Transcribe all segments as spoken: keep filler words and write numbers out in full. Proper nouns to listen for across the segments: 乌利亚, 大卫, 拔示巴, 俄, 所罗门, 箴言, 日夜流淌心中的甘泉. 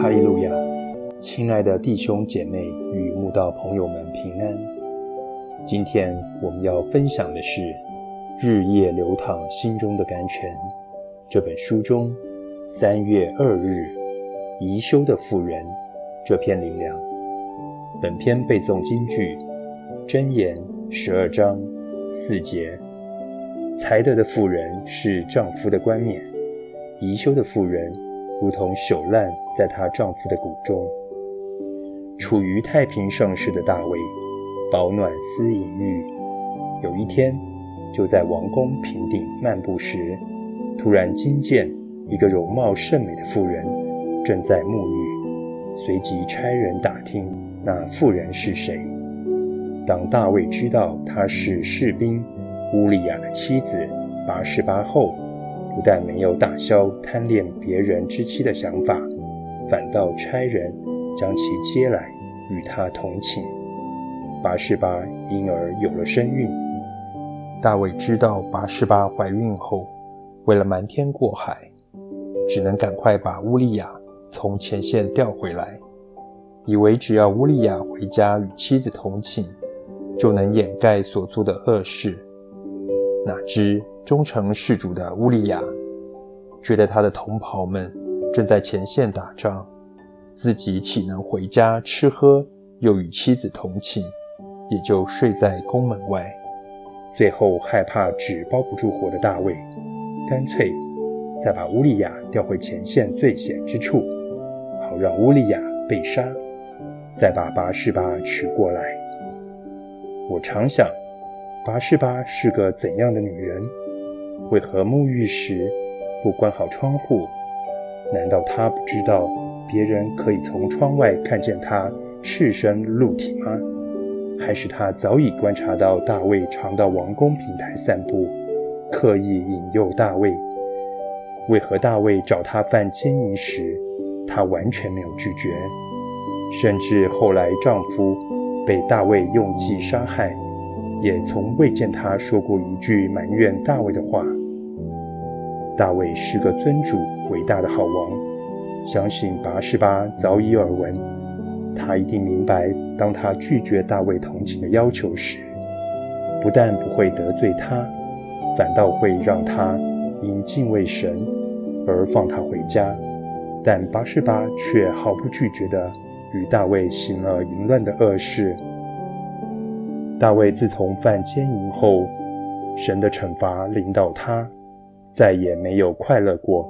哈利路亚！亲爱的弟兄姐妹与慕道朋友们平安。今天我们要分享的是《日夜流淌心中的甘泉》这本书中三月二日宜修的妇人这篇灵粮。本篇背诵金句箴言十二章四节。才德的妇人是丈夫的冠冕，宜修的妇人如同朽烂在她丈夫的骨中。处于太平盛世的大卫饱暖思淫欲，有一天就在王宫平顶漫步时，突然惊见一个容貌甚美的妇人正在沐浴，随即差人打听那妇人是谁。当大卫知道她是士兵乌利亚的妻子拔示巴后，不但没有打消贪恋别人之妻的想法，反倒差人将其接来与她同寝。拔示巴因而有了身孕。大卫知道拔示巴怀孕后，为了瞒天过海，只能赶快把乌利亚从前线调回来，以为只要乌利亚回家与妻子同寝，就能掩盖所做的恶事。哪知忠诚事主的乌利亚觉得他的同袍们正在前线打仗，自己岂能回家吃喝又与妻子同寝，也就睡在宫门外。最后害怕纸包不住火的大卫，干脆再把乌利亚调回前线最险之处，好让乌利亚被杀，再把拔示巴娶过来。我常想，拔示巴是个怎样的女人？为何沐浴时不关好窗户？难道她不知道别人可以从窗外看见她赤身露体吗？还是她早已观察到大卫常到王宫平台散步，刻意引诱大卫？为何大卫找他犯奸淫时，他完全没有拒绝？甚至后来丈夫被大卫用计杀害，也从未见他说过一句埋怨大卫的话。大卫是个尊主伟大的好王，相信拔示巴早已耳闻，他一定明白，当他拒绝大卫同寝的要求时，不但不会得罪他，反倒会让他因敬畏神而放他回家。但拔示巴却毫不拒绝地与大卫行了淫乱的恶事。大卫自从犯奸淫后，神的惩罚临到他，再也没有快乐过。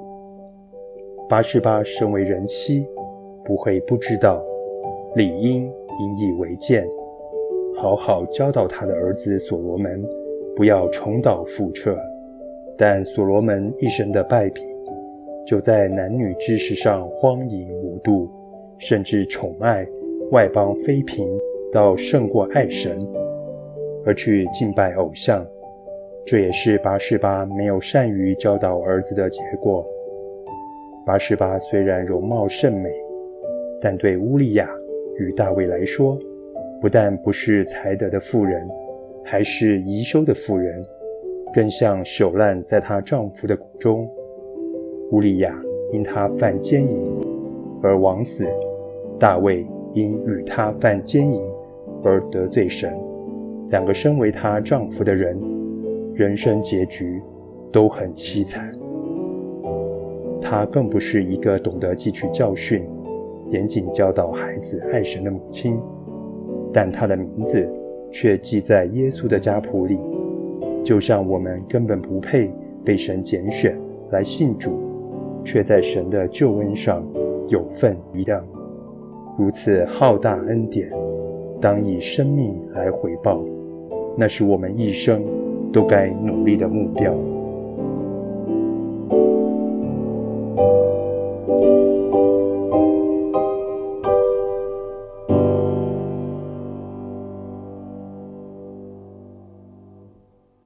拔示巴身为人妻，不会不知道，理应引以为戒，好好教导他的儿子所罗门不要重蹈覆辙。但所罗门一生的败笔，就在男女之事上荒淫无度，甚至宠爱外邦妃嫔到胜过爱神，而去敬拜偶像。这也是拔示巴没有善于教导儿子的结果。拔示巴虽然容貌甚美，但对乌利亚与大卫来说，不但不是才德的妇人，还是宜修的妇人，更像朽烂在她丈夫的骨中。乌利亚因她犯奸淫而枉死，大卫因与她犯奸淫而得罪神。两个身为她丈夫的人，人生结局都很凄惨。她更不是一个懂得汲取教训、严谨教导孩子爱神的母亲，但她的名字却记在耶稣的家谱里。就像我们根本不配被神拣选来信主，却在神的救恩上有份一样，如此浩大恩典，当以生命来回报，那是我们一生都该努力的目标。